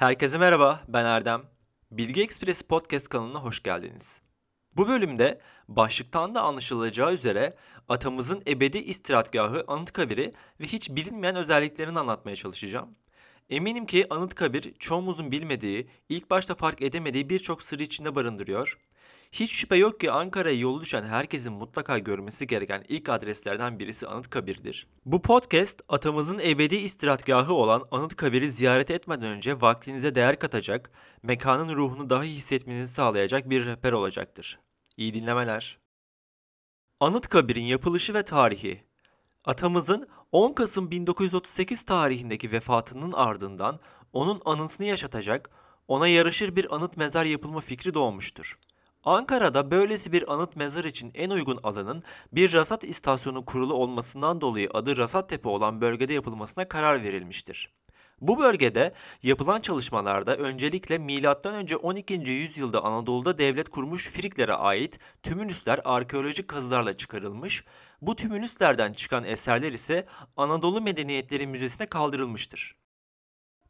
Herkese merhaba, ben Erdem. Bilgi Ekspresi Podcast kanalına hoş geldiniz. Bu bölümde başlıktan da anlaşılacağı üzere atamızın ebedi istirahatgahı Anıtkabir'i ve hiç bilinmeyen özelliklerini anlatmaya çalışacağım. Eminim ki Anıtkabir çoğumuzun bilmediği, ilk başta fark edemediği birçok sırrı içinde barındırıyor. Hiç şüphe yok ki Ankara'ya yolu düşen herkesin mutlaka görmesi gereken ilk adreslerden birisi Anıtkabir'dir. Bu podcast atamızın ebedi istirahatgahı olan Anıtkabir'i ziyaret etmeden önce vaktinize değer katacak, mekanın ruhunu daha iyi hissetmenizi sağlayacak bir rehber olacaktır. İyi dinlemeler. Anıtkabir'in yapılışı ve tarihi. Atamızın 10 Kasım 1938 tarihindeki vefatının ardından onun anısını yaşatacak, ona yaraşır bir anıt mezar yapılma fikri doğmuştur. Ankara'da böylesi bir anıt mezar için en uygun alanın bir Rasat istasyonu kurulu olmasından dolayı adı Rasat Tepe olan bölgede yapılmasına karar verilmiştir. Bu bölgede yapılan çalışmalarda öncelikle M.Ö. 12. yüzyılda Anadolu'da devlet kurmuş Friglere ait tümünüsler arkeolojik kazılarla çıkarılmış, bu tümünüslerden çıkan eserler ise Anadolu Medeniyetleri Müzesi'ne kaldırılmıştır.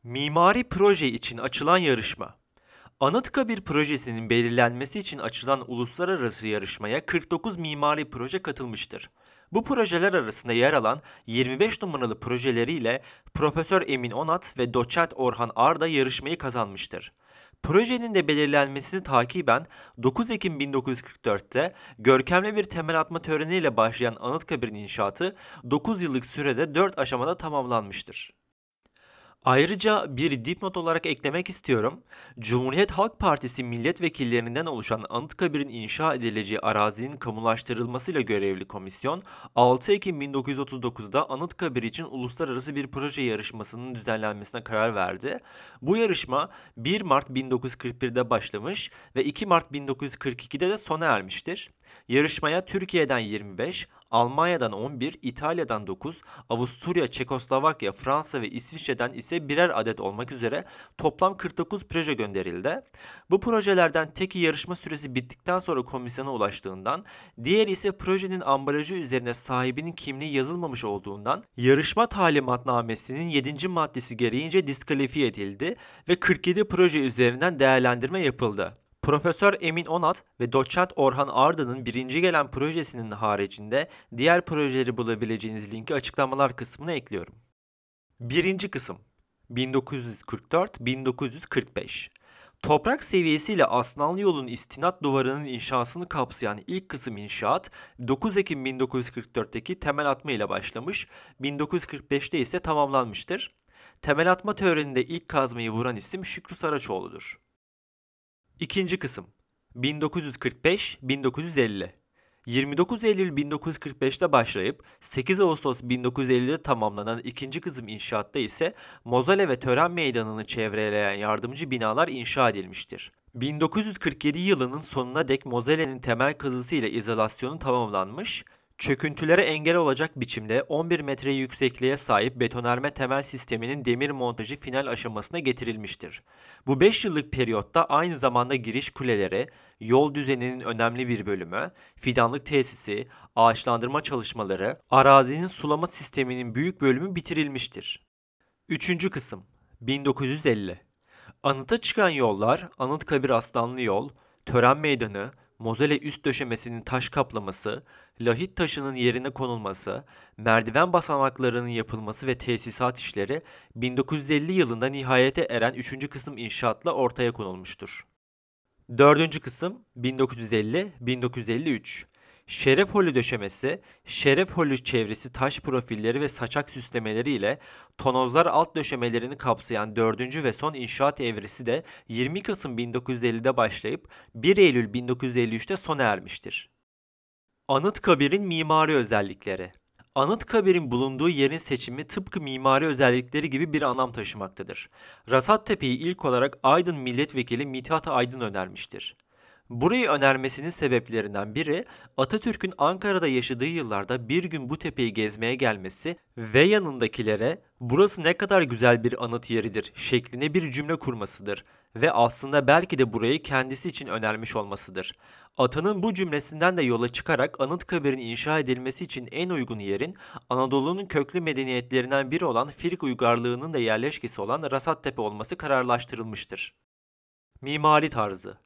Mimari proje için açılan yarışma. Anıtkabir projesinin belirlenmesi için açılan uluslararası yarışmaya 49 mimari proje katılmıştır. Bu projeler arasında yer alan 25 numaralı projeleriyle Profesör Emin Onat ve Doçent Orhan Arda yarışmayı kazanmıştır. Projenin de belirlenmesini takiben 9 Ekim 1944'te görkemli bir temel atma töreniyle başlayan Anıtkabir'in inşaatı 9 yıllık sürede 4 aşamada tamamlanmıştır. Ayrıca bir dipnot olarak eklemek istiyorum. Cumhuriyet Halk Partisi milletvekillerinden oluşan Anıtkabir'in inşa edileceği arazinin kamulaştırılmasıyla görevli komisyon, 6 Ekim 1939'da Anıtkabir için uluslararası bir proje yarışmasının düzenlenmesine karar verdi. Bu yarışma 1 Mart 1941'de başlamış ve 2 Mart 1942'de de sona ermiştir. Yarışmaya Türkiye'den 25, Almanya'dan 11, İtalya'dan 9, Avusturya, Çekoslovakya, Fransa ve İsviçre'den ise birer adet olmak üzere toplam 49 proje gönderildi. Bu projelerden teki yarışma süresi bittikten sonra komisyona ulaştığından, diğeri ise projenin ambalajı üzerine sahibinin kimliği yazılmamış olduğundan yarışma talimatnamesinin 7. maddesi gereğince diskalifiye edildi ve 47 proje üzerinden değerlendirme yapıldı. Profesör Emin Onat ve Doçent Orhan Arda'nın birinci gelen projesinin haricinde diğer projeleri bulabileceğiniz linki açıklamalar kısmına ekliyorum. 1. Kısım 1944-1945. Toprak seviyesiyle Aslanlı Yol'un istinat duvarının inşasını kapsayan ilk kısım inşaat 9 Ekim 1944'teki temel atma ile başlamış, 1945'te ise tamamlanmıştır. Temel atma töreninde ilk kazmayı vuran isim Şükrü Saraçoğlu'dur. 2. Kısım 1945-1950. 29 Eylül 1945'te başlayıp 8 Ağustos 1950'de tamamlanan 2. kısım inşaatta ise mozole ve tören meydanını çevreleyen yardımcı binalar inşa edilmiştir. 1947 yılının sonuna dek mozolenin temel kazısı ile izolasyonu tamamlanmış, çöküntülere engel olacak biçimde 11 metre yüksekliğe sahip betonarme temel sisteminin demir montajı final aşamasına getirilmiştir. Bu 5 yıllık periyotta aynı zamanda giriş kuleleri, yol düzeninin önemli bir bölümü, fidanlık tesisi, ağaçlandırma çalışmaları, arazinin sulama sisteminin büyük bölümü bitirilmiştir. 3. Kısım 1950. Anıta çıkan yollar, Anıtkabir Aslanlı Yol, Tören Meydanı, mozole üst döşemesinin taş kaplaması, lahit taşının yerine konulması, merdiven basamaklarının yapılması ve tesisat işleri 1950 yılında nihayete eren 3. kısım inşaatla ortaya konulmuştur. 4. kısım 1950-1953. Şeref Holü döşemesi, Şeref Holü çevresi taş profilleri ve saçak süslemeleri ile tonozlar alt döşemelerini kapsayan 4. ve son inşaat evresi de 20 Kasım 1950'de başlayıp 1 Eylül 1953'te sona ermiştir. Anıtkabir'in mimari özellikleri. Anıtkabir'in bulunduğu yerin seçimi tıpkı mimari özellikleri gibi bir anlam taşımaktadır. Rasat Tepe'yi ilk olarak Aydın Milletvekili Mithat Aydın önermiştir. Burayı önermesinin sebeplerinden biri Atatürk'ün Ankara'da yaşadığı yıllarda bir gün bu tepeyi gezmeye gelmesi ve yanındakilere "Burası ne kadar güzel bir anıt yeridir" şeklinde bir cümle kurmasıdır ve aslında belki de burayı kendisi için önermiş olmasıdır. Atanın bu cümlesinden de yola çıkarak Anıtkabir'in inşa edilmesi için en uygun yerin Anadolu'nun köklü medeniyetlerinden biri olan Frig uygarlığının da yerleşkesi olan Rasat Tepe olması kararlaştırılmıştır. Mimari tarzı.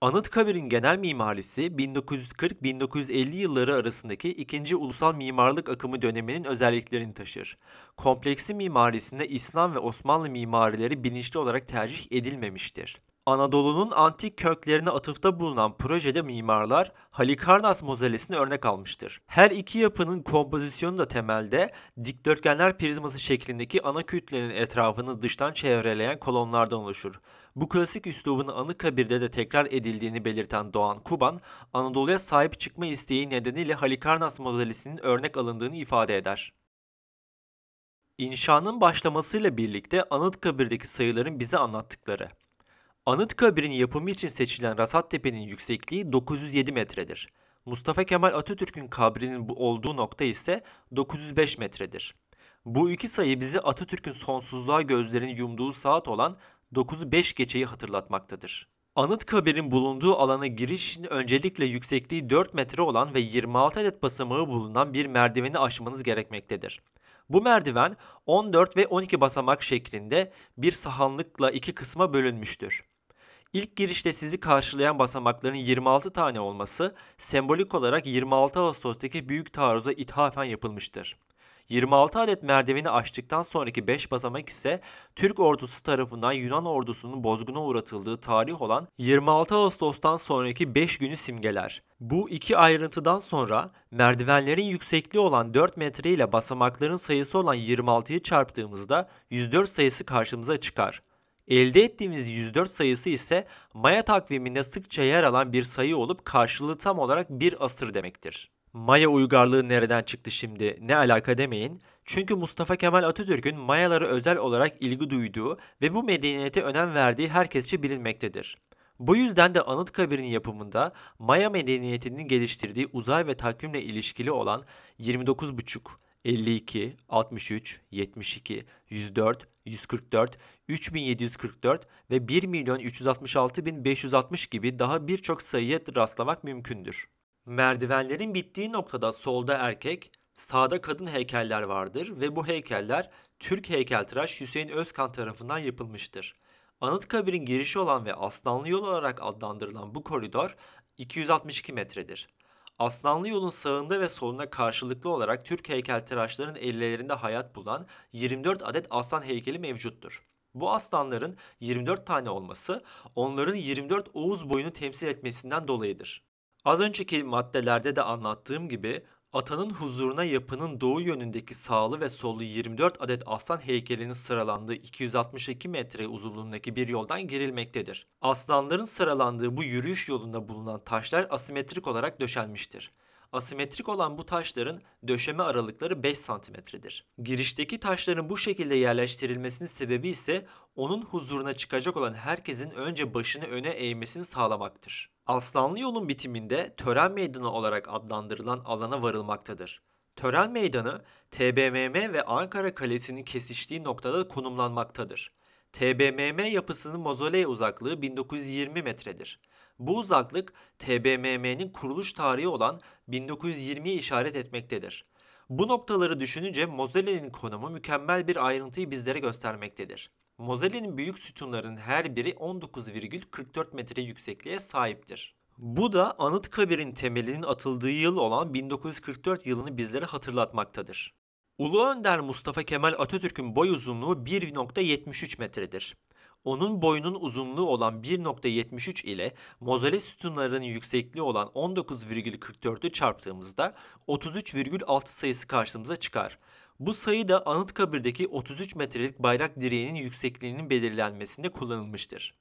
Anıtkabir'in genel mimarisi 1940-1950 yılları arasındaki 2. Ulusal Mimarlık Akımı döneminin özelliklerini taşır. Kompleksin mimarisinde İslam ve Osmanlı mimarileri bilinçli olarak tercih edilmemiştir. Anadolu'nun antik köklerine atıfta bulunan projede mimarlar Halikarnas Modalisi'ni örnek almıştır. Her iki yapının kompozisyonu da temelde dikdörtgenler prizması şeklindeki ana kütlenin etrafını dıştan çevreleyen kolonlardan oluşur. Bu klasik üslubun Anıtkabir'de de tekrar edildiğini belirten Doğan Kuban, Anadolu'ya sahip çıkma isteği nedeniyle Halikarnas Modalisi'nin örnek alındığını ifade eder. İnşanın başlamasıyla birlikte Anıtkabir'deki sayıların bize anlattıkları. Anıtkabir'in yapımı için seçilen Rasattepe'nin yüksekliği 907 metredir. Mustafa Kemal Atatürk'ün kabrinin olduğu nokta ise 905 metredir. Bu iki sayı bizi Atatürk'ün sonsuzluğa gözlerini yumduğu saat olan 9:05 geçeyi hatırlatmaktadır. Anıtkabir'in bulunduğu alana girişin öncelikle yüksekliği 4 metre olan ve 26 adet basamağı bulunan bir merdiveni aşmanız gerekmektedir. Bu merdiven 14 ve 12 basamak şeklinde bir sahanlıkla iki kısma bölünmüştür. İlk girişte sizi karşılayan basamakların 26 tane olması sembolik olarak 26 Ağustos'taki büyük taarruza ithafen yapılmıştır. 26 adet merdiveni aştıktan sonraki 5 basamak ise Türk ordusu tarafından Yunan ordusunun bozguna uğratıldığı tarih olan 26 Ağustos'tan sonraki 5 günü simgeler. Bu iki ayrıntıdan sonra merdivenlerin yüksekliği olan 4 metre ile basamakların sayısı olan 26'yı çarptığımızda 104 sayısı karşımıza çıkar. Elde ettiğimiz 104 sayısı ise Maya takviminde sıkça yer alan bir sayı olup karşılığı tam olarak bir asır demektir. Maya uygarlığı nereden çıktı şimdi, ne alaka demeyin. Çünkü Mustafa Kemal Atatürk'ün Mayalara özel olarak ilgi duyduğu ve bu medeniyete önem verdiği herkesçe bilinmektedir. Bu yüzden de Anıtkabir'in yapımında Maya medeniyetinin geliştirdiği uzay ve takvimle ilişkili olan 29,5, 52, 63, 72, 104, 144, 3744 ve 1.366.560 gibi daha birçok sayıya rastlamak mümkündür. Merdivenlerin bittiği noktada solda erkek, sağda kadın heykeller vardır ve bu heykeller Türk heykeltıraş Hüseyin Özkan tarafından yapılmıştır. Anıtkabir'in girişi olan ve Aslanlı Yol olarak adlandırılan bu koridor 262 metredir. Aslanlı Yol'un sağında ve solunda karşılıklı olarak Türk heykeltıraşların ellerinde hayat bulan 24 adet aslan heykeli mevcuttur. Bu aslanların 24 tane olması onların 24 Oğuz boyunu temsil etmesinden dolayıdır. Az önceki maddelerde de anlattığım gibi atanın huzuruna yapının doğu yönündeki sağlı ve sollu 24 adet aslan heykelinin sıralandığı 262 metre uzunluğundaki bir yoldan girilmektedir. Aslanların sıralandığı bu yürüyüş yolunda bulunan taşlar asimetrik olarak döşenmiştir. Asimetrik olan bu taşların döşeme aralıkları 5 santimetredir. Girişteki taşların bu şekilde yerleştirilmesinin sebebi ise onun huzuruna çıkacak olan herkesin önce başını öne eğmesini sağlamaktır. Aslanlı Yol'un bitiminde tören meydanı olarak adlandırılan alana varılmaktadır. Tören meydanı TBMM ve Ankara Kalesi'nin kesiştiği noktada konumlanmaktadır. TBMM yapısının mozoleye uzaklığı 1920 metredir. Bu uzaklık TBMM'nin kuruluş tarihi olan 1920'yi işaret etmektedir. Bu noktaları düşününce mozolenin konumu mükemmel bir ayrıntıyı bizlere göstermektedir. Mozolenin büyük sütunlarının her biri 19,44 metre yüksekliğe sahiptir. Bu da Anıtkabir'in temelinin atıldığı yıl olan 1944 yılını bizlere hatırlatmaktadır. Ulu Önder Mustafa Kemal Atatürk'ün boy uzunluğu 1,73 metredir. Onun boyunun uzunluğu olan 1,73 ile mozole sütunlarının yüksekliği olan 19,44'ü çarptığımızda 33,6 sayısı karşımıza çıkar. Bu sayı da Anıtkabir'deki 33 metrelik bayrak direğinin yüksekliğinin belirlenmesinde kullanılmıştır.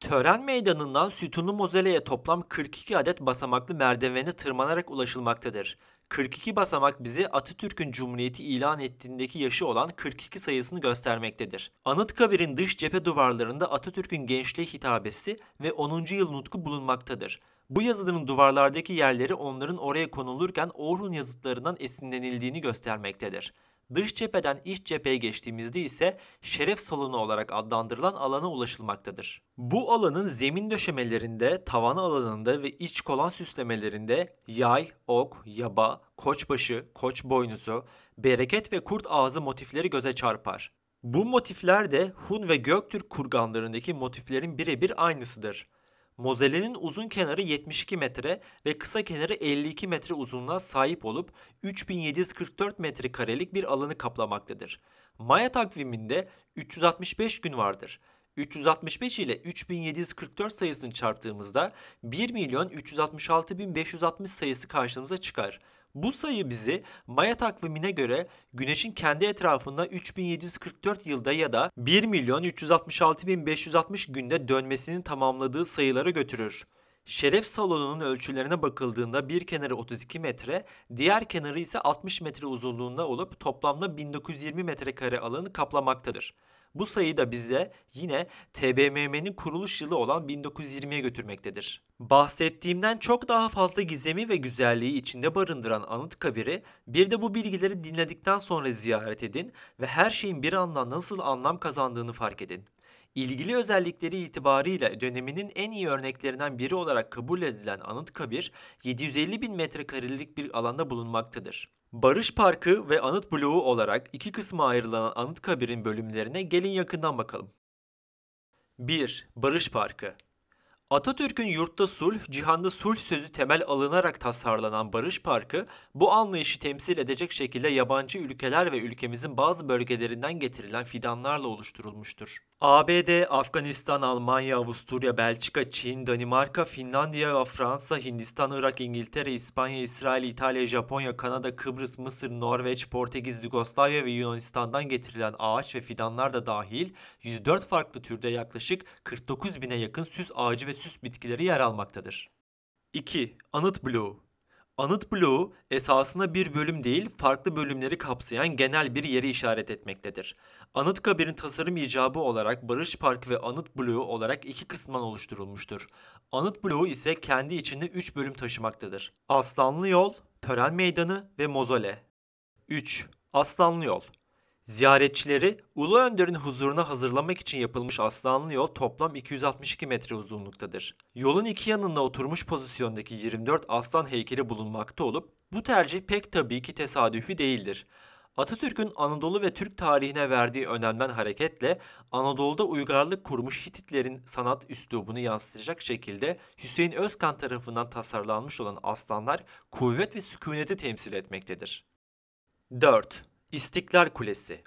Tören meydanından sütunlu mozoleye toplam 42 adet basamaklı merdivene tırmanarak ulaşılmaktadır. 42 basamak bize Atatürk'ün Cumhuriyeti ilan ettiğindeki yaşı olan 42 sayısını göstermektedir. Anıtkabir'in dış cephe duvarlarında Atatürk'ün gençliğe hitabesi ve 10. yıl nutku bulunmaktadır. Bu yazıların duvarlardaki yerleri onların oraya konulurken Orhun yazıtlarından esinlenildiğini göstermektedir. Dış cepheden iç cepheye geçtiğimizde ise şeref salonu olarak adlandırılan alana ulaşılmaktadır. Bu alanın zemin döşemelerinde, tavan alanında ve iç kolon süslemelerinde yay, ok, yaba, koçbaşı, koç boynuzu, bereket ve kurt ağzı motifleri göze çarpar. Bu motifler de Hun ve Göktürk kurganlarındaki motiflerin birebir aynısıdır. Mozellenin uzun kenarı 72 metre ve kısa kenarı 52 metre uzunluğa sahip olup 3744 metrekarelik bir alanı kaplamaktadır. Maya takviminde 365 gün vardır. 365 ile 3744 sayısını çarptığımızda 1.366.560 sayısı karşımıza çıkar. Bu sayı bizi Maya takvimine göre Güneş'in kendi etrafında 3744 yılda ya da 1.366.560 günde dönmesini tamamladığı sayılara götürür. Şeref salonunun ölçülerine bakıldığında bir kenarı 32 metre, diğer kenarı ise 60 metre uzunluğunda olup toplamda 1920 metrekare alanı kaplamaktadır. Bu sayı da bize yine TBMM'nin kuruluş yılı olan 1920'ye götürmektedir. Bahsettiğimden çok daha fazla gizemi ve güzelliği içinde barındıran Anıtkabir'i bir de bu bilgileri dinledikten sonra ziyaret edin ve her şeyin bir anda nasıl anlam kazandığını fark edin. İlgili özellikleri itibarıyla döneminin en iyi örneklerinden biri olarak kabul edilen Anıtkabir, 750 bin metrekarelik bir alanda bulunmaktadır. Barış Parkı ve Anıt Bloğu olarak iki kısma ayrılan Anıtkabir'in bölümlerine gelin yakından bakalım. 1. Barış Parkı. Atatürk'ün yurtta sulh, cihanda sulh sözü temel alınarak tasarlanan Barış Parkı, bu anlayışı temsil edecek şekilde yabancı ülkeler ve ülkemizin bazı bölgelerinden getirilen fidanlarla oluşturulmuştur. ABD, Afganistan, Almanya, Avusturya, Belçika, Çin, Danimarka, Finlandiya, Fransa, Hindistan, Irak, İngiltere, İspanya, İsrail, İtalya, Japonya, Kanada, Kıbrıs, Mısır, Norveç, Portekiz, Yugoslavya ve Yunanistan'dan getirilen ağaç ve fidanlar da dahil 104 farklı türde yaklaşık 49 bine yakın süs ağacı ve süs bitkileri yer almaktadır. 2. Anıt Bloğu. Anıt bloğu esasında bir bölüm değil, farklı bölümleri kapsayan genel bir yeri işaret etmektedir. Anıtkabir'in tasarım icabı olarak Barış Parkı ve Anıt bloğu olarak iki kısman oluşturulmuştur. Anıt bloğu ise kendi içinde 3 bölüm taşımaktadır. Aslanlı Yol, Tören Meydanı ve Mozole. 3. Aslanlı Yol. Ziyaretçileri Ulu Önder'in huzuruna hazırlamak için yapılmış Aslanlı Yol toplam 262 metre uzunluktadır. Yolun iki yanında oturmuş pozisyondaki 24 aslan heykeli bulunmakta olup bu tercih pek tabii ki tesadüfi değildir. Atatürk'ün Anadolu ve Türk tarihine verdiği önemden hareketle Anadolu'da uygarlık kurmuş Hititlerin sanat üslubunu yansıtacak şekilde Hüseyin Özkan tarafından tasarlanmış olan aslanlar kuvvet ve sükuneti temsil etmektedir. 4. İstiklal Kulesi.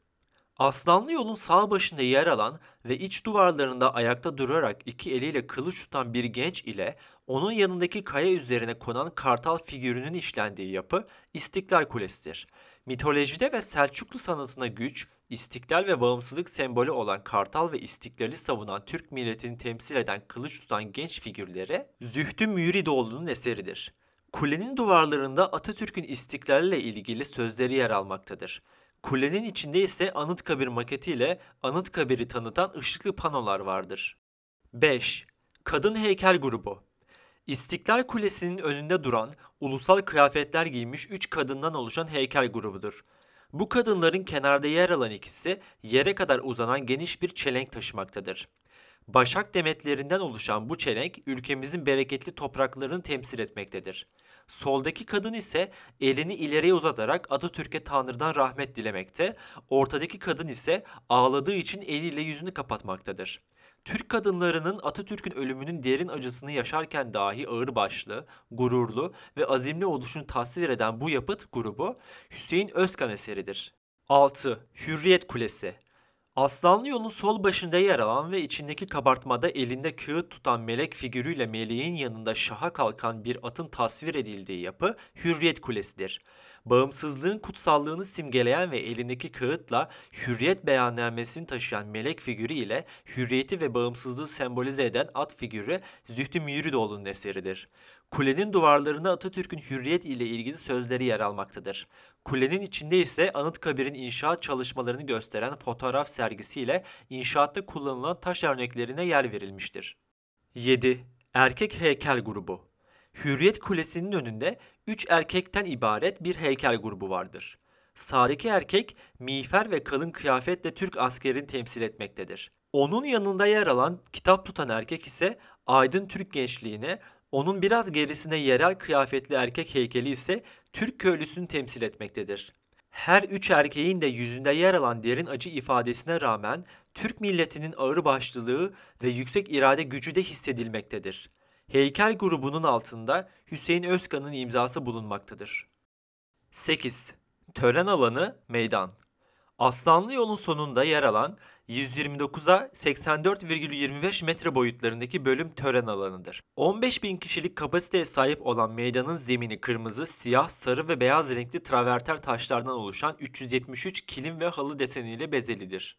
Aslanlı Yol'un sağ başında yer alan ve iç duvarlarında ayakta durarak iki eliyle kılıç tutan bir genç ile onun yanındaki kaya üzerine konan kartal figürünün işlendiği yapı İstiklal Kulesi'dir. Mitolojide ve Selçuklu sanatına güç, istiklal ve bağımsızlık sembolü olan kartal ve istiklali savunan Türk milletini temsil eden kılıç tutan genç figürleri Zühtü Müridoğlu'nun eseridir. Kulenin duvarlarında Atatürk'ün istiklalle ilgili sözleri yer almaktadır. Kulenin içinde ise Anıtkabir maketi ile Anıtkabir'i tanıtan ışıklı panolar vardır. 5. Kadın Heykel Grubu. İstiklal Kulesi'nin önünde duran, ulusal kıyafetler giymiş 3 kadından oluşan heykel grubudur. Bu kadınların kenarda yer alan ikisi yere kadar uzanan geniş bir çelenk taşımaktadır. Başak demetlerinden oluşan bu çelenk ülkemizin bereketli topraklarını temsil etmektedir. Soldaki kadın ise elini ileriye uzatarak Atatürk'e Tanrı'dan rahmet dilemekte, ortadaki kadın ise ağladığı için eliyle yüzünü kapatmaktadır. Türk kadınlarının Atatürk'ün ölümünün derin acısını yaşarken dahi ağırbaşlı, gururlu ve azimli oluşunu tasvir eden bu yapıt grubu Hüseyin Özkan eseridir. 6. Hürriyet Kulesi. Aslanlı Yol'un sol başında yer alan ve içindeki kabartmada elinde kağıt tutan melek figürüyle meleğin yanında şaha kalkan bir atın tasvir edildiği yapı Hürriyet Kulesi'dir. Bağımsızlığın kutsallığını simgeleyen ve elindeki kağıtla hürriyet beyannamesini taşıyan melek figürü ile hürriyeti ve bağımsızlığı sembolize eden at figürü Zühtü Müridoğlu'nun eseridir. Kulenin duvarlarında Atatürk'ün hürriyet ile ilgili sözleri yer almaktadır. Kulenin içinde ise Anıtkabir'in inşaat çalışmalarını gösteren fotoğraf sergisiyle inşaatta kullanılan taş örneklerine yer verilmiştir. 7. Erkek Heykel Grubu. Hürriyet Kulesi'nin önünde 3 erkekten ibaret bir heykel grubu vardır. sağdaki erkek miğfer ve kalın kıyafetle Türk askerini temsil etmektedir. Onun yanında yer alan kitap tutan erkek ise aydın Türk gençliğine, onun biraz gerisine yerel kıyafetli erkek heykeli ise Türk köylüsünü temsil etmektedir. Her üç erkeğin de yüzünde yer alan derin acı ifadesine rağmen Türk milletinin ağırbaşlılığı ve yüksek irade gücü de hissedilmektedir. Heykel grubunun altında Hüseyin Özkan'ın imzası bulunmaktadır. 8. Tören alanı, meydan. Aslanlı yolun sonunda yer alan 129'a 84,25 metre boyutlarındaki bölüm tören alanıdır. 15.000 kişilik kapasiteye sahip olan meydanın zemini kırmızı, siyah, sarı ve beyaz renkli traverten taşlardan oluşan 373 kilim ve halı deseniyle bezelidir.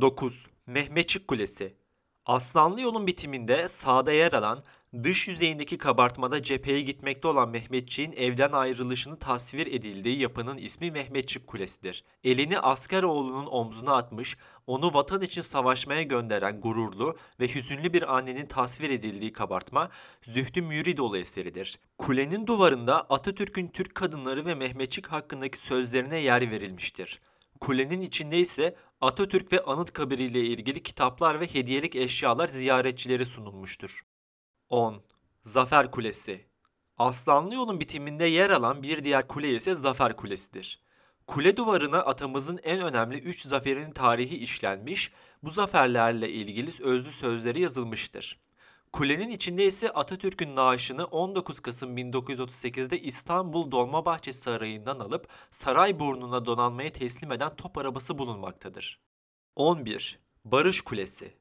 9. Mehmetçik Kulesi. Aslanlı yolun bitiminde sağda yer alan dış yüzeyindeki kabartmada cepheye gitmekte olan Mehmetçik'in evden ayrılışını tasvir edildiği yapının ismi Mehmetçik Kulesi'dir. Elini Askaroğlu'nun omzuna atmış, onu vatan için savaşmaya gönderen gururlu ve hüzünlü bir annenin tasvir edildiği kabartma Zühtü Müridoğlu eseridir. Kulenin duvarında Atatürk'ün Türk kadınları ve Mehmetçik hakkındaki sözlerine yer verilmiştir. Kulenin içinde ise Atatürk ve Anıtkabir ile ilgili kitaplar ve hediyelik eşyalar ziyaretçilere sunulmuştur. 10. Zafer Kulesi. Aslanlı yolun bitiminde yer alan bir diğer kule ise Zafer Kulesi'dir. Kule duvarına atamızın en önemli 3 zaferinin tarihi işlenmiş, bu zaferlerle ilgili özlü sözleri yazılmıştır. Kulenin içinde ise Atatürk'ün naaşını 19 Kasım 1938'de İstanbul Dolmabahçe Sarayı'ndan alıp Sarayburnu'na donanmaya teslim eden top arabası bulunmaktadır. 11. Barış Kulesi.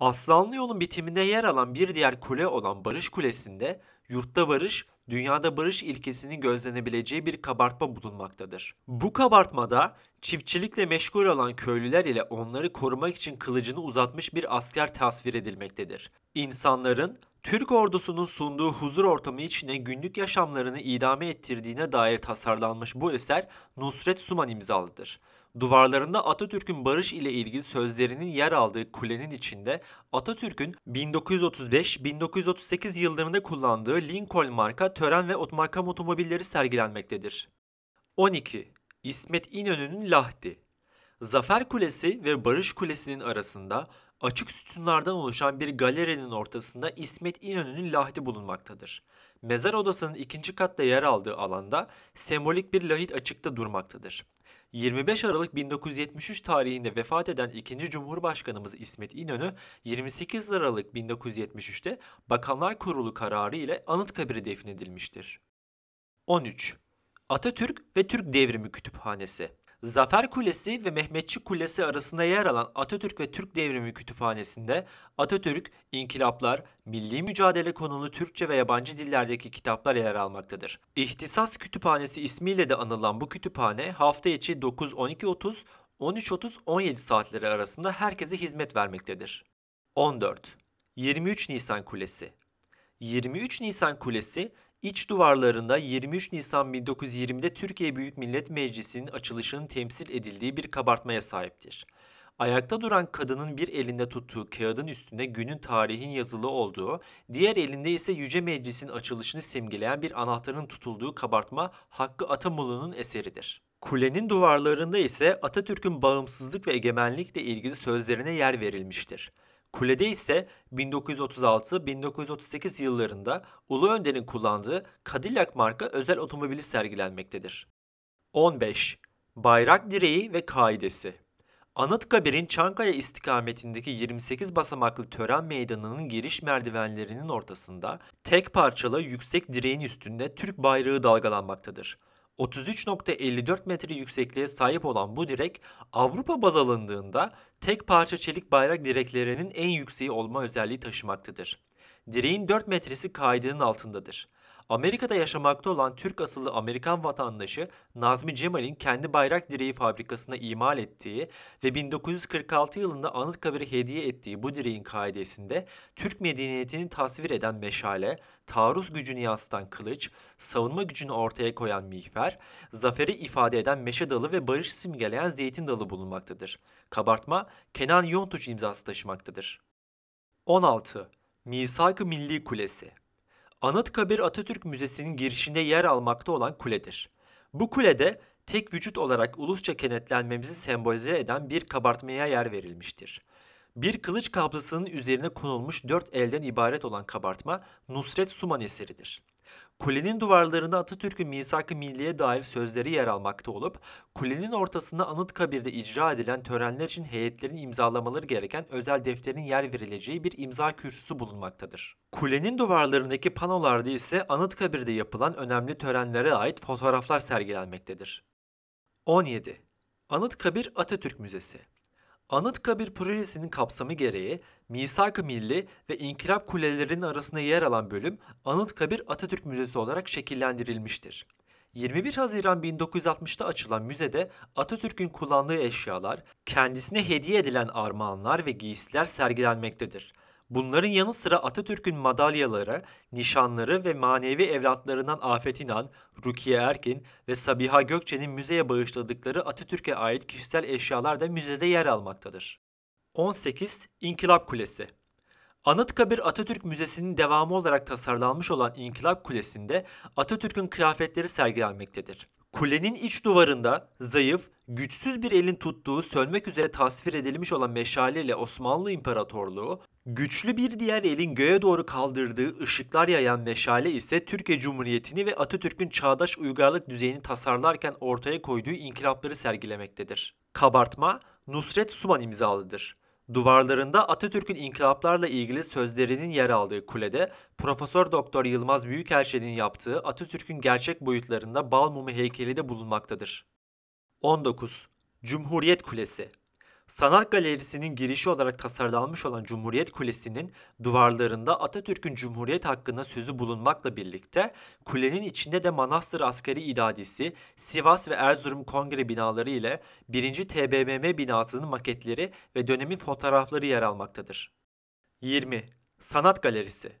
Aslanlı yolun bitiminde yer alan bir diğer kule olan Barış Kulesi'nde yurtta barış, dünyada barış ilkesinin gözlenebileceği bir kabartma bulunmaktadır. Bu kabartmada çiftçilikle meşgul olan köylüler ile onları korumak için kılıcını uzatmış bir asker tasvir edilmektedir. İnsanların Türk ordusunun sunduğu huzur ortamı içine günlük yaşamlarını idame ettirdiğine dair tasarlanmış bu eser Nusret Suman imzalıdır. Duvarlarında Atatürk'ün barış ile ilgili sözlerinin yer aldığı kulenin içinde Atatürk'ün 1935-1938 yıllarında kullandığı Lincoln marka tören ve otomarkam otomobilleri sergilenmektedir. 12. İsmet İnönü'nün Lahdi. Zafer Kulesi ve Barış Kulesi'nin arasında açık sütunlardan oluşan bir galerinin ortasında İsmet İnönü'nün lahdi bulunmaktadır. Mezar odasının ikinci katta yer aldığı alanda sembolik bir lahit açıkta durmaktadır. 25 Aralık 1973 tarihinde vefat eden 2. Cumhurbaşkanımız İsmet İnönü, 28 Aralık 1973'te Bakanlar Kurulu kararı ile Anıtkabir'e defnedilmiştir. 13. Atatürk ve Türk Devrimi Kütüphanesi. Zafer Kulesi ve Mehmetçik Kulesi arasında yer alan Atatürk ve Türk Devrimi Kütüphanesi'nde Atatürk, İnkılaplar, Milli Mücadele konulu Türkçe ve yabancı dillerdeki kitaplar yer almaktadır. İhtisas Kütüphanesi ismiyle de anılan bu kütüphane hafta içi 9-12.30, 13.30-17 saatleri arasında herkese hizmet vermektedir. 14. 23 Nisan Kulesi. 23 Nisan Kulesi, İç duvarlarında 23 Nisan 1920'de Türkiye Büyük Millet Meclisi'nin açılışının temsil edildiği bir kabartmaya sahiptir. Ayakta duran kadının bir elinde tuttuğu kağıdın üstünde günün tarihin yazılı olduğu, diğer elinde ise Yüce Meclis'in açılışını simgeleyen bir anahtarın tutulduğu kabartma Hakkı Atamoğlu'nun eseridir. Kulenin duvarlarında ise Atatürk'ün bağımsızlık ve egemenlikle ilgili sözlerine yer verilmiştir. Kulede ise 1936-1938 yıllarında Ulu Önder'in kullandığı Cadillac marka özel otomobili sergilenmektedir. 15. Bayrak direği ve kaidesi. Anıtkabir'in Çankaya istikametindeki 28 basamaklı tören meydanının giriş merdivenlerinin ortasında tek parçalı yüksek direğin üstünde Türk bayrağı dalgalanmaktadır. 33.54 metre yüksekliğe sahip olan bu direk Avrupa baz alındığında tek parça çelik bayrak direklerinin en yükseği olma özelliği taşımaktadır. Direğin 4 metresi kaidinin altındadır. Amerika'da yaşamakta olan Türk asıllı Amerikan vatandaşı Nazmi Cemal'in kendi bayrak direği fabrikasına imal ettiği ve 1946 yılında Anıtkabir'e hediye ettiği bu direğin kaidesinde Türk medeniyetini tasvir eden meşale, taarruz gücünü yansıtan kılıç, savunma gücünü ortaya koyan miğfer, zaferi ifade eden meşe dalı ve barış simgeleyen zeytin dalı bulunmaktadır. Kabartma Kenan Yontuç imzası taşımaktadır. 16. Misak-ı Milli Kulesi. Anıtkabir Atatürk Müzesi'nin girişinde yer almakta olan kuledir. Bu kulede tek vücut olarak ulusça kenetlenmemizi sembolize eden bir kabartmaya yer verilmiştir. Bir kılıç kabzasının üzerine konulmuş 4 elden ibaret olan kabartma Nusret Suman eseridir. Kulenin duvarlarında Atatürk'ün misak-ı milliye dair sözleri yer almakta olup, kulenin ortasında Anıtkabir'de icra edilen törenler için heyetlerin imzalamaları gereken özel defterin yer verileceği bir imza kürsüsü bulunmaktadır. Kulenin duvarlarındaki panolarda ise Anıtkabir'de yapılan önemli törenlere ait fotoğraflar sergilenmektedir. 17. Anıtkabir Atatürk Müzesi. Anıtkabir projesinin kapsamı gereği Misak-ı Milli ve İnkılap Kulelerinin arasında yer alan bölüm Anıtkabir Atatürk Müzesi olarak şekillendirilmiştir. 21 Haziran 1960'ta açılan müzede Atatürk'ün kullandığı eşyalar, kendisine hediye edilen armağanlar ve giysiler sergilenmektedir. Bunların yanı sıra Atatürk'ün madalyaları, nişanları ve manevi evlatlarından Afet İnan, Rukiye Erkin ve Sabiha Gökçen'in müzeye bağışladıkları Atatürk'e ait kişisel eşyalar da müzede yer almaktadır. 18. İnkılap Kulesi. Anıtkabir Atatürk Müzesi'nin devamı olarak tasarlanmış olan İnkılap Kulesi'nde Atatürk'ün kıyafetleri sergilenmektedir. Kulenin iç duvarında zayıf, güçsüz bir elin tuttuğu sönmek üzere tasvir edilmiş olan meşale ile Osmanlı İmparatorluğu, güçlü bir diğer elin göğe doğru kaldırdığı ışıklar yayan meşale ise Türkiye Cumhuriyeti'ni ve Atatürk'ün çağdaş uygarlık düzeyini tasarlarken ortaya koyduğu inkılapları sergilemektedir. Kabartma, Nusret Suman imzalıdır. Duvarlarında Atatürk'ün inkılaplarla ilgili sözlerinin yer aldığı kulede, Profesör Doktor Yılmaz Büyükelçin'in yaptığı Atatürk'ün gerçek boyutlarında bal mumu heykeli de bulunmaktadır. 19. Cumhuriyet Kulesi. Sanat Galerisi'nin girişi olarak tasarlanmış olan Cumhuriyet Kulesi'nin duvarlarında Atatürk'ün Cumhuriyet hakkında sözü bulunmakla birlikte kulenin içinde de Manastır Askeri İdadesi, Sivas ve Erzurum Kongre binaları ile 1. TBMM binasının maketleri ve dönemin fotoğrafları yer almaktadır. 20. Sanat Galerisi.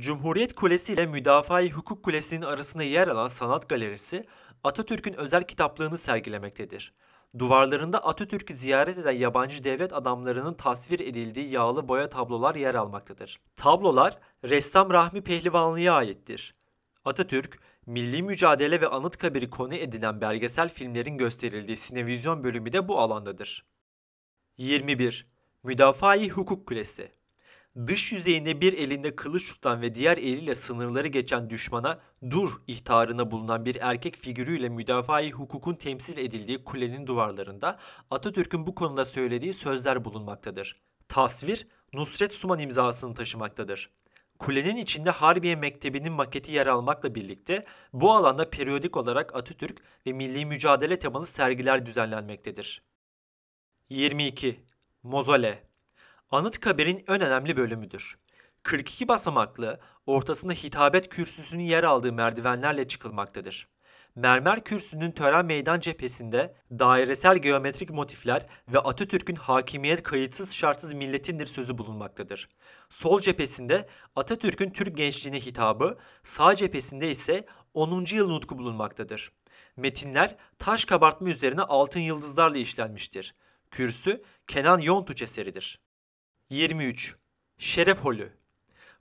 Cumhuriyet Kulesi ile Müdafaa-i Hukuk Kulesi'nin arasında yer alan Sanat Galerisi, Atatürk'ün özel kitaplığını sergilemektedir. Duvarlarında Atatürk'ü ziyaret eden yabancı devlet adamlarının tasvir edildiği yağlı boya tablolar yer almaktadır. Tablolar ressam Rahmi Pehlivanlı'ya aittir. Atatürk, milli mücadele ve Anıtkabir'i konu edilen belgesel filmlerin gösterildiği Sinevizyon bölümü de bu alandadır. 21. Müdafaa-i Hukuk Kulesi. Dış yüzeyinde bir elinde kılıç tutan ve diğer eliyle sınırları geçen düşmana dur ihtarına bulunan bir erkek figürüyle müdafaa-i hukukun temsil edildiği kulenin duvarlarında Atatürk'ün bu konuda söylediği sözler bulunmaktadır. Tasvir, Nusret Suman imzasını taşımaktadır. Kulenin içinde Harbiye Mektebi'nin maketi yer almakla birlikte bu alanda periyodik olarak Atatürk ve milli mücadele temalı sergiler düzenlenmektedir. 22. Mozole. Anıtkabir'in en önemli bölümüdür. 42 basamaklı, ortasında hitabet kürsüsünün yer aldığı merdivenlerle çıkılmaktadır. Mermer kürsünün tören meydan cephesinde dairesel geometrik motifler ve Atatürk'ün hakimiyet kayıtsız şartsız milletindir sözü bulunmaktadır. Sol cephesinde Atatürk'ün Türk gençliğine hitabı, sağ cephesinde ise 10. yıl nutku bulunmaktadır. Metinler taş kabartma üzerine altın yıldızlarla işlenmiştir. Kürsü Kenan Yontuç eseridir. 23. Şeref Holü.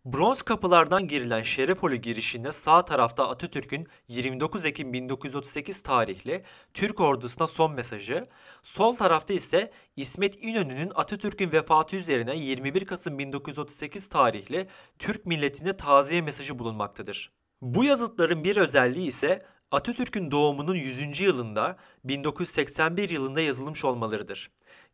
Bronz kapılardan girilen Şeref Holü girişinde sağ tarafta Atatürk'ün 29 Ekim 1938 tarihli Türk ordusuna son mesajı, sol tarafta ise İsmet İnönü'nün Atatürk'ün vefatı üzerine 21 Kasım 1938 tarihli Türk milletine taziye mesajı bulunmaktadır. Bu yazıtların bir özelliği ise Atatürk'ün doğumunun 100. yılında 1981 yılında yazılmış olmalarıdır.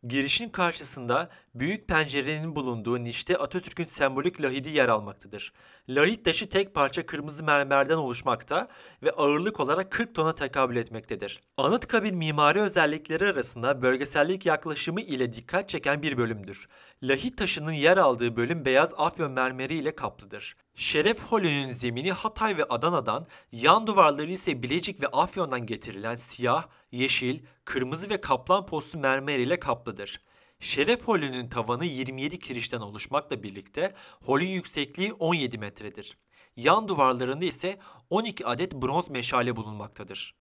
Girişin karşısında büyük pencerenin bulunduğu nişte Atatürk'ün sembolik lahidi yer almaktadır. Lahit taşı tek parça kırmızı mermerden oluşmakta ve ağırlık olarak 40 tona tekabül etmektedir. Anıtkabir mimari özellikleri arasında bölgesellik yaklaşımı ile dikkat çeken bir bölümdür. Lahit taşının yer aldığı bölüm beyaz afyon mermeri ile kaplıdır. Şeref Holü'nün zemini Hatay ve Adana'dan, yan duvarları ise Bilecik ve Afyon'dan getirilen siyah, yeşil, kırmızı ve kaplan postu mermer ile kaplıdır. Şeref Holü'nün tavanı 27 kirişten oluşmakla birlikte holün yüksekliği 17 metredir. Yan duvarlarında ise 12 adet bronz meşale bulunmaktadır.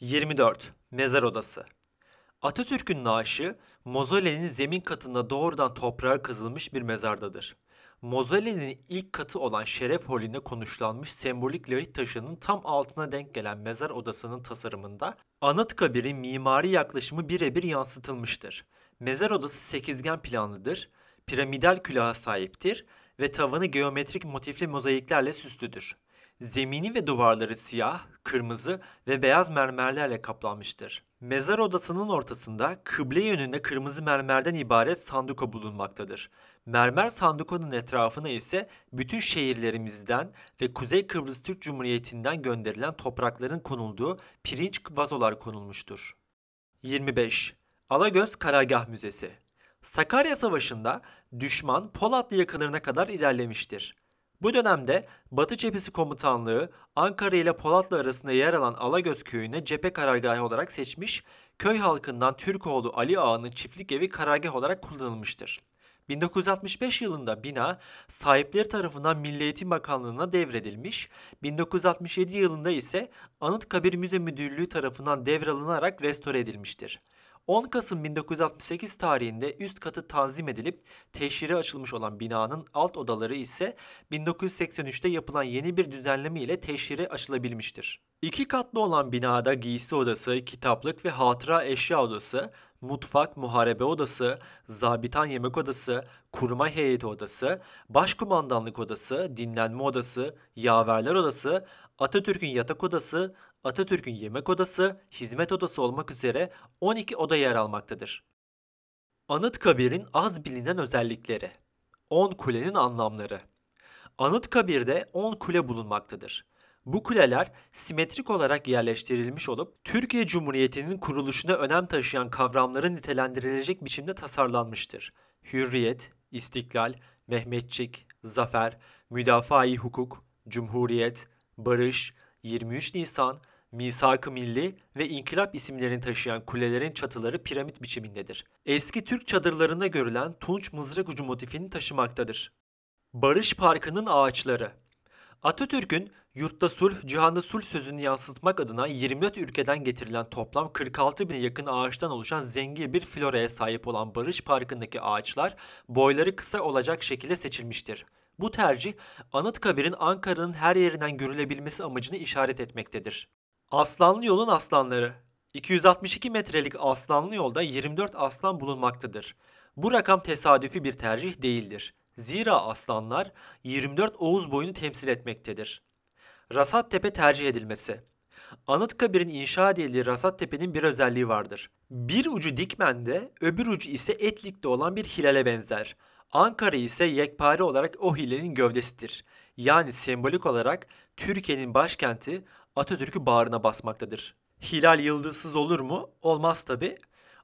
24. Mezar Odası. Atatürk'ün naaşı, mozolenin zemin katında doğrudan toprağa kazılmış bir mezardadır. Mozale'nin ilk katı olan Şeref Holü'nde konuşlanmış sembolik lahit taşının tam altına denk gelen mezar odasının tasarımında Anıtkabir'in mimari yaklaşımı birebir yansıtılmıştır. Mezar odası sekizgen planlıdır, piramidal külaha sahiptir ve tavanı geometrik motifli mozaiklerle süslüdür. Zemini ve duvarları siyah, kırmızı ve beyaz mermerlerle kaplanmıştır. Mezar odasının ortasında kıble yönünde kırmızı mermerden ibaret sanduka bulunmaktadır. Mermer sandukanın etrafına ise bütün şehirlerimizden ve Kuzey Kıbrıs Türk Cumhuriyeti'nden gönderilen toprakların konulduğu pirinç vazolar konulmuştur. 25. Alagöz Karargah Müzesi. Sakarya Savaşı'nda düşman Polatlı yakınlarına kadar ilerlemiştir. Bu dönemde Batı Cephesi Komutanlığı Ankara ile Polatlı arasında yer alan Alagöz köyüne cephe karargahı olarak seçmiş, köy halkından Türkoğlu Ali Ağa'nın çiftlik evi karargah olarak kullanılmıştır. 1965 yılında bina sahipleri tarafından Milli Eğitim Bakanlığı'na devredilmiş, 1967 yılında ise Anıtkabir Müze Müdürlüğü tarafından devralınarak restore edilmiştir. 10 Kasım 1968 tarihinde üst katı tanzim edilip teşhire açılmış olan binanın alt odaları ise 1983'te yapılan yeni bir düzenleme ile teşhire açılabilmiştir. 2 katlı olan binada giysi odası, kitaplık ve hatıra eşya odası, mutfak, muharebe odası, zabitan yemek odası, kurmay heyeti odası, başkumandanlık odası, dinlenme odası, yaverler odası, Atatürk'ün yatak odası, Atatürk'ün yemek odası, hizmet odası olmak üzere 12 oda yer almaktadır. Anıtkabir'in az bilinen özellikleri. 10 kulenin anlamları. Anıtkabir'de 10 kule bulunmaktadır. Bu kuleler simetrik olarak yerleştirilmiş olup Türkiye Cumhuriyeti'nin kuruluşuna önem taşıyan kavramları nitelendirilecek biçimde tasarlanmıştır. Hürriyet, İstiklal, Mehmetçik, Zafer, Müdafaa-i Hukuk, Cumhuriyet, Barış, 23 Nisan, Misak-ı Milli ve İnkılap isimlerini taşıyan kulelerin çatıları piramit biçimindedir. Eski Türk çadırlarında görülen tunç mızrak ucu motifini taşımaktadır. Barış Parkı'nın ağaçları. Atatürk'ün "Yurtta sulh, cihanda sulh" sözünü yansıtmak adına 24 ülkeden getirilen toplam 46 bine yakın ağaçtan oluşan zengin bir floraya sahip olan Barış Parkı'ndaki ağaçlar boyları kısa olacak şekilde seçilmiştir. Bu tercih, Anıtkabir'in Ankara'nın her yerinden görülebilmesi amacını işaret etmektedir. Aslanlı Yol'un aslanları. 262 metrelik Aslanlı Yol'da 24 aslan bulunmaktadır. Bu rakam tesadüfi bir tercih değildir. Zira aslanlar 24 Oğuz boyunu temsil etmektedir. Rasat Tepe tercih edilmesi. Anıtkabir'in inşa edildiği Rasat Tepe'nin bir özelliği vardır. Bir ucu dikmende, öbür ucu ise etlikte olan bir hilale benzer. Ankara ise yekpare olarak o hilenin gövdesidir. Yani sembolik olarak Türkiye'nin başkenti Atatürk'ü bağrına basmaktadır. Hilal yıldızsız olur mu? Olmaz tabi.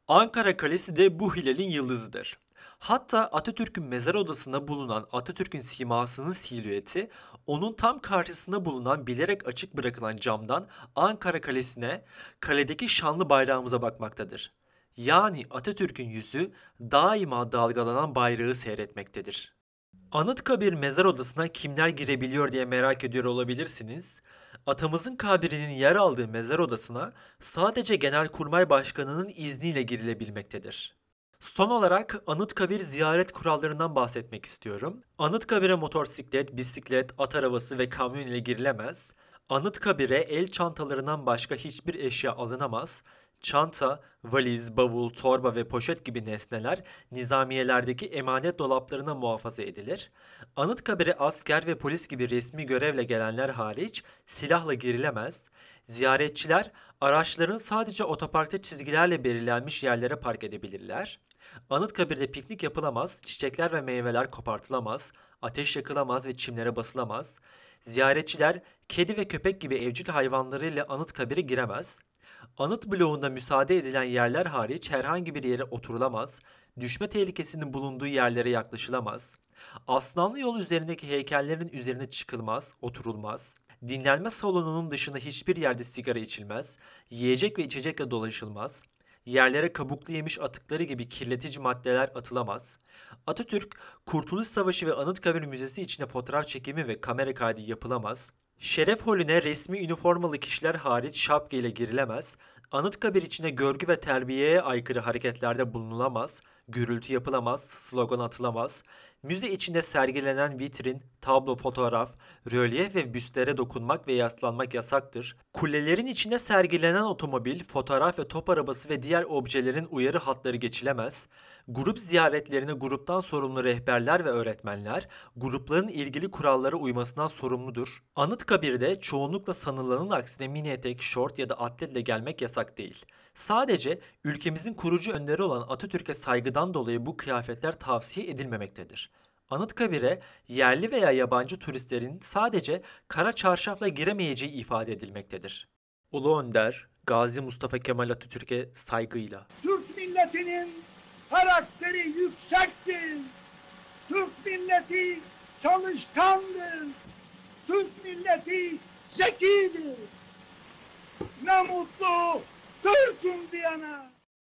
Ankara Kalesi de bu hilalin yıldızıdır. Hatta Atatürk'ün mezar odasında bulunan Atatürk'ün simasının silüeti, onun tam karşısında bulunan bilerek açık bırakılan camdan Ankara Kalesi'ne, kaledeki şanlı bayrağımıza bakmaktadır. Yani Atatürk'ün yüzü daima dalgalanan bayrağı seyretmektedir. Anıtkabir mezar odasına kimler girebiliyor diye merak ediyor olabilirsiniz. Atamızın kabrinin yer aldığı mezar odasına sadece Genelkurmay Başkanı'nın izniyle girilebilmektedir. Son olarak Anıtkabir ziyaret kurallarından bahsetmek istiyorum. Anıtkabir'e motosiklet, bisiklet, at arabası ve kamyon ile girilemez. Anıtkabir'e el çantalarından başka hiçbir eşya alınamaz. Çanta, valiz, bavul, torba ve poşet gibi nesneler nizamiyelerdeki emanet dolaplarına muhafaza edilir. Anıtkabir'e asker ve polis gibi resmi görevle gelenler hariç silahla girilemez. Ziyaretçiler araçların sadece otoparkta çizgilerle belirlenmiş yerlere park edebilirler. Anıtkabir'de piknik yapılamaz, çiçekler ve meyveler kopartılamaz, ateş yakılamaz ve çimlere basılamaz. Ziyaretçiler kedi ve köpek gibi evcil hayvanlarıyla Anıtkabir'e giremez. Anıt bloğunda müsaade edilen yerler hariç herhangi bir yere oturulamaz, düşme tehlikesinin bulunduğu yerlere yaklaşılamaz, Aslanlı Yol üzerindeki heykellerin üzerine çıkılmaz, oturulmaz, dinlenme salonunun dışında hiçbir yerde sigara içilmez, yiyecek ve içecekle dolaşılmaz, yerlere kabuklu yemiş atıkları gibi kirletici maddeler atılamaz. Atatürk, Kurtuluş Savaşı ve Anıtkabir Müzesi içinde fotoğraf çekimi ve kamera kaydı yapılamaz. Şeref Holü'ne resmi üniformalı kişiler hariç şapka ile girilemez, Anıtkabir içinde görgü ve terbiyeye aykırı hareketlerde bulunulamaz, gürültü yapılamaz, slogan atılamaz, müze içinde sergilenen vitrin, tablo, fotoğraf, rölyef ve büstlere dokunmak ve yaslanmak yasaktır. Kulelerin içinde sergilenen otomobil, fotoğraf ve top arabası ve diğer objelerin uyarı hatları geçilemez. Grup ziyaretlerini gruptan sorumlu rehberler ve öğretmenler, grupların ilgili kurallara uymasından sorumludur. Anıtkabir'de çoğunlukla sanılanın aksine mini etek, şort ya da atletle gelmek yasak değil. Sadece ülkemizin kurucu önderi olan Atatürk'e saygıdan dolayı bu kıyafetler tavsiye edilmemektedir. Anıtkabir'e yerli veya yabancı turistlerin sadece kara çarşafla giremeyeceği ifade edilmektedir. Ulu Önder Gazi Mustafa Kemal Atatürk'e saygıyla. Türk milletinin karakteri yüksektir. Türk milleti çalışkandır. Türk milleti zekidir. Ne mutlu Türk'üm diyene.